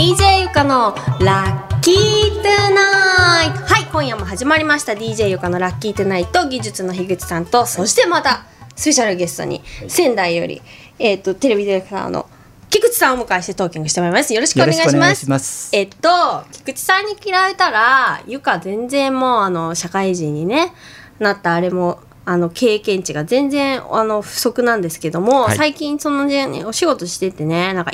DJ ゆかのラッキートゥナイト。はい、今夜も始まりました DJ ゆかのラッキートゥナイト。技術の樋口さんと、そしてまたスペシャルゲストに仙台より、テレビディレクターの菊池さんをお迎えしてトーキングしてもらいます。よろしくお願いします。よろしくお願いします。菊池さんに嫌われたら、ゆか全然もう社会人に、ね、なったあれも経験値が全然不足なんですけども、はい、最近その、ね、お仕事しててね、なんか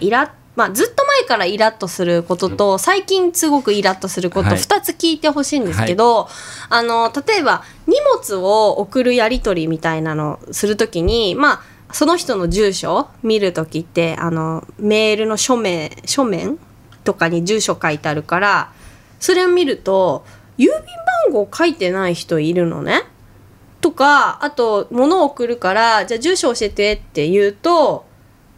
ずっと前からイラッとすることと最近すごくイラッとすること、2つ聞いてほしいんですけど、はい、例えば荷物を送るやり取りみたいなのをするときに、その人の住所を見るときってメールの書面とかに住所書いてあるから、それを見ると郵便番号書いてない人いるのね。とか、あと物を送るから、じゃあ住所教えてって言うと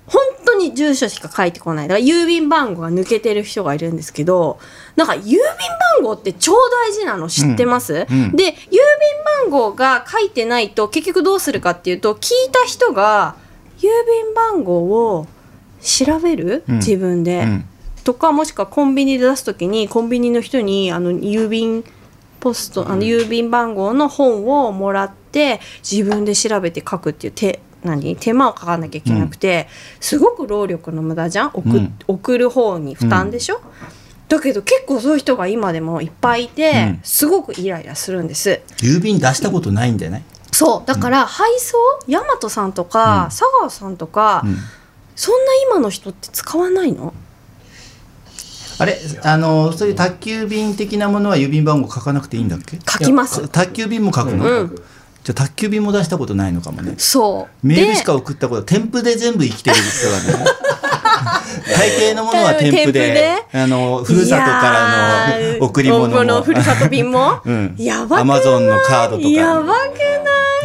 本当に住所しか書いてこない。だから郵便番号が抜けてる人がいるんですけど、なんか郵便番号って超大事なの知ってます？で、郵便番号が書いてないと結局どうするかっていうと、聞いた人が郵便番号を調べる？自分で。とか、もしくはコンビニで出すときにコンビニの人に郵便番号の本をもらって自分で調べて書くっていう手間をかかなきゃいけなくて、すごく労力の無駄じゃん。送る方に負担でしょ、だけど結構そういう人が今でもいっぱいいて、すごくイライラするんです。郵便出したことないんじゃない？そうだから、配送大和さんとか、佐川さんとか、そんな今の人って使わないの？そういう宅急便的なものは郵便番号書かなくていいんだっけ？書きます。宅急便も書くの？じゃあ宅急便も出したことないのかもね。そうメールしか送ったこと、添付で全部生きてる人がね大抵のものは添付でふるさとからの贈り物ものふるさと便も、やばくない？アマゾンのカードとかやばくな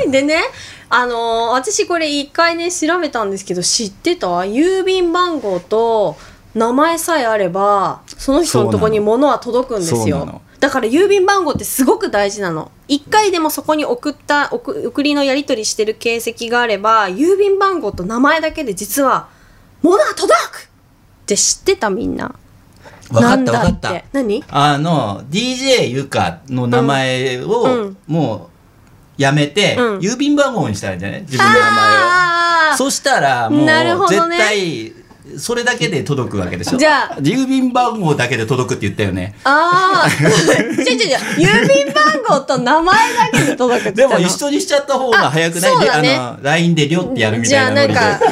い？でね、私これ一回ね調べたんですけど、知ってた？郵便番号と名前さえあればその人のとこに物は届くんですよ。だから郵便番号ってすごく大事なの。1回でもそこに送りのやり取りしてる形跡があれば、郵便番号と名前だけで実は物は届くって知ってた？みんな分かった？分かった。何？DJ ゆかの名前をもうやめて、郵便番号にしたらいいんじゃない？自分の名前を。そしたらもう絶対それだけで届くわけでしょ。じゃあ郵便番号だけで届くって言ったよね。ああ郵便番号と名前だけで届くって言ったの。でも一緒にしちゃった方が早くない？そうだね。LINE でりょってやるみたいな。じゃあなんか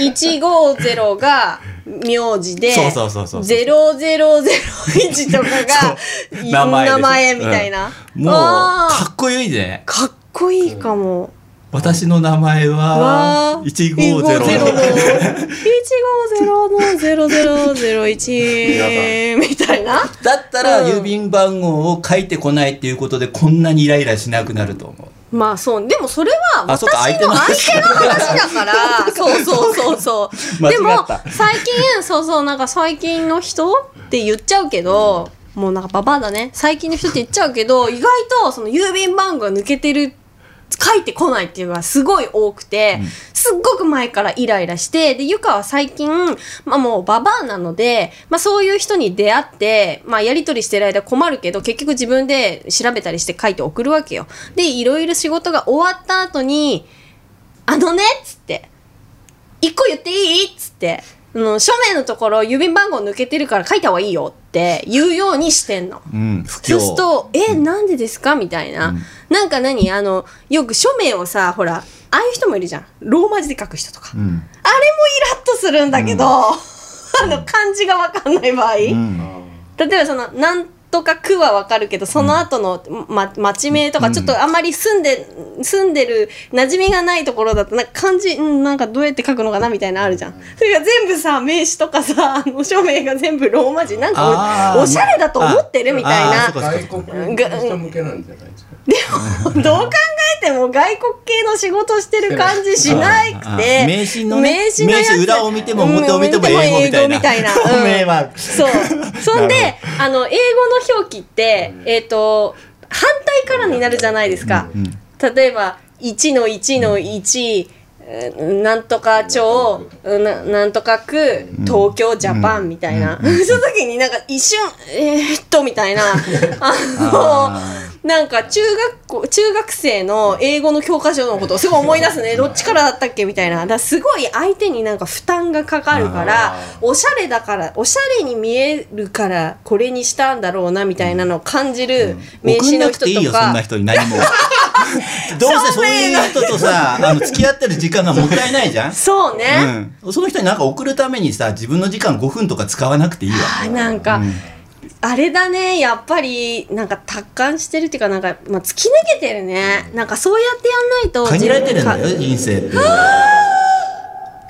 150が名字で0001とかが名前みたいな。もうかっこいいね。かっこいいかも。私の名前は150の0001みたいな。だったら郵便番号を書いてこないっていうことでこんなにイライラしなくなると思う。まあそう。でもそれは私の相手の話だから。そう。でも最近の人って言っちゃうけど、もうなんかババアだね。最近の人って言っちゃうけど、意外とその郵便番号が抜けてる。書いてこないっていうのがすごい多くて、すっごく前からイライラして、でゆかは最近、もうババアなので、そういう人に出会って、やり取りしてる間困るけど結局自分で調べたりして書いて送るわけよ。でいろいろ仕事が終わった後に「あのね」っつって「1個言っていい？」っつって書面のところ郵便番号抜けてるから書いた方がいいよって言うようにしてんの。そうすると「なんでですか？」みたいな。なんかよく書面をさ、ほらああいう人もいるじゃん、ローマ字で書く人とか、あれもイラッとするんだけど、漢字が分かんない場合、例えばそのなんとか区は分かるけど、その後の、町名とかちょっとあんまり住んでる馴染みがないところだと、なんか漢字なんかどうやって書くのかなみたいなあるじゃん。それが全部さ、名詞とかさ、署名が全部ローマ字、なんかおしゃれだと思ってるみたいな。外国人向けなんじゃないですか？でもどう考えても外国系の仕事してる感じしないくて、名刺の裏を見ても表を見ても英語みたいな。そう。そんで英語の表記って反対からになるじゃないですか。例えば1の1の1なんとか町、なんとか区、東京、ジャパンみたいな、その時になんか一瞬みたいななんか中学生の英語の教科書のことをすごい思い出すね。どっちからだったっけみたいな。だからすごい相手になんか負担がかかるから、おしゃれだから、おしゃれに見えるからこれにしたんだろうなみたいなのを感じる名刺の人とか。送んなくていいよそんな人に何もどうせそういう人とさ付き合ってる時間がもったいないじゃん。そうね、うん、その人に何か送るためにさ自分の時間5分とか使わなくていいわ。なんか、うん、あれだね、やっぱりなんか達観してるっていうか、なんか、まあ、突き抜けてるね。なんかそうやってやんないと限られてるんだよ人生って。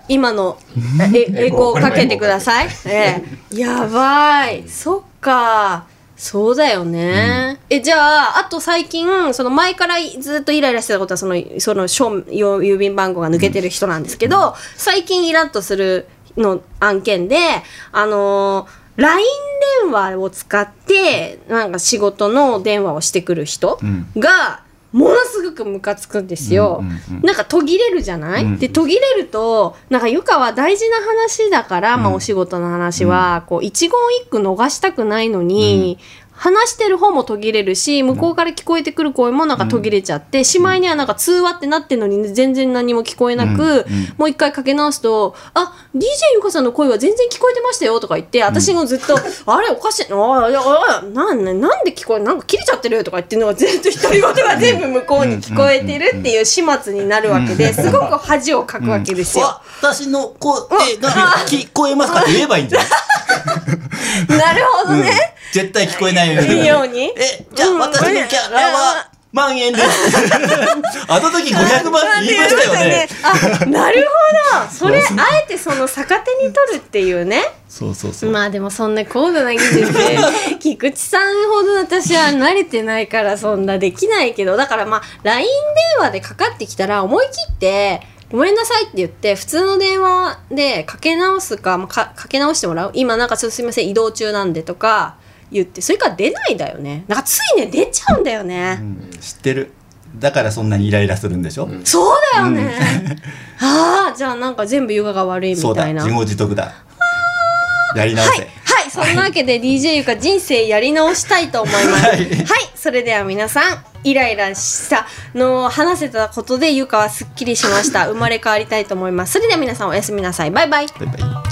今のエコーかけてください。やばい、そっか、そうだよね、うん、じゃああと最近その前からずっとイライラしてたことはその郵便番号が抜けてる人なんですけど、うん、最近イラッとするの案件でLINE 電話を使ってなんか仕事の電話をしてくる人がものすごくムカつくんですよ、うんうん、なんか途切れるじゃない、うん、で途切れるとなんかゆかは大事な話だから、うんまあ、お仕事の話はこう一言一句逃したくないのに、うん、話してる方も途切れるし向こうから聞こえてくる声もなんか途切れちゃって、うん、しまいにはなんか通話ってなってるのに全然何も聞こえなく、うんうん、もう一回かけ直すとあ DJ ゆかさんの声は全然聞こえてましたよとか言って私もずっと、うん、あれおかしいなんで聞こえなんか切れちゃってるとか言ってるのが全然独り言が全部向こうに聞こえてるっていう始末になるわけですごく恥をかくわけですよ、うん、私の声が聞こえますかって言えばいいんじゃないなるほどね、うん、絶対聞こえないようにじゃあ私のキャラは万円ですあの時500万言いましたよねあ、なるほどそれあえてその逆手に取るっていうねそうそうそうまあでもそんな高度な技術で菊池さんほど私は慣れてないからそんなできないけどだからまあ LINE 電話でかかってきたら思い切ってごめんなさいって言って普通の電話でかけ直すか、まあ、かけ直してもらう今なんかちょっとすいません移動中なんでとか言ってそれから出ないだよねなんかついね出ちゃうんだよね、うん、知ってるだからそんなにイライラするんでしょ、うん、そうだよね、うん、あじゃあなんか全部ゆかが悪いみたいなそうだ自業自得だやり直せはい、そんなわけで DJ ゆか人生やり直したいと思いますはい、はい、それでは皆さんイライラしたのを話せたことでゆかはすっきりしました生まれ変わりたいと思いますそれでは皆さんおやすみなさいバイバイ、バイバイ。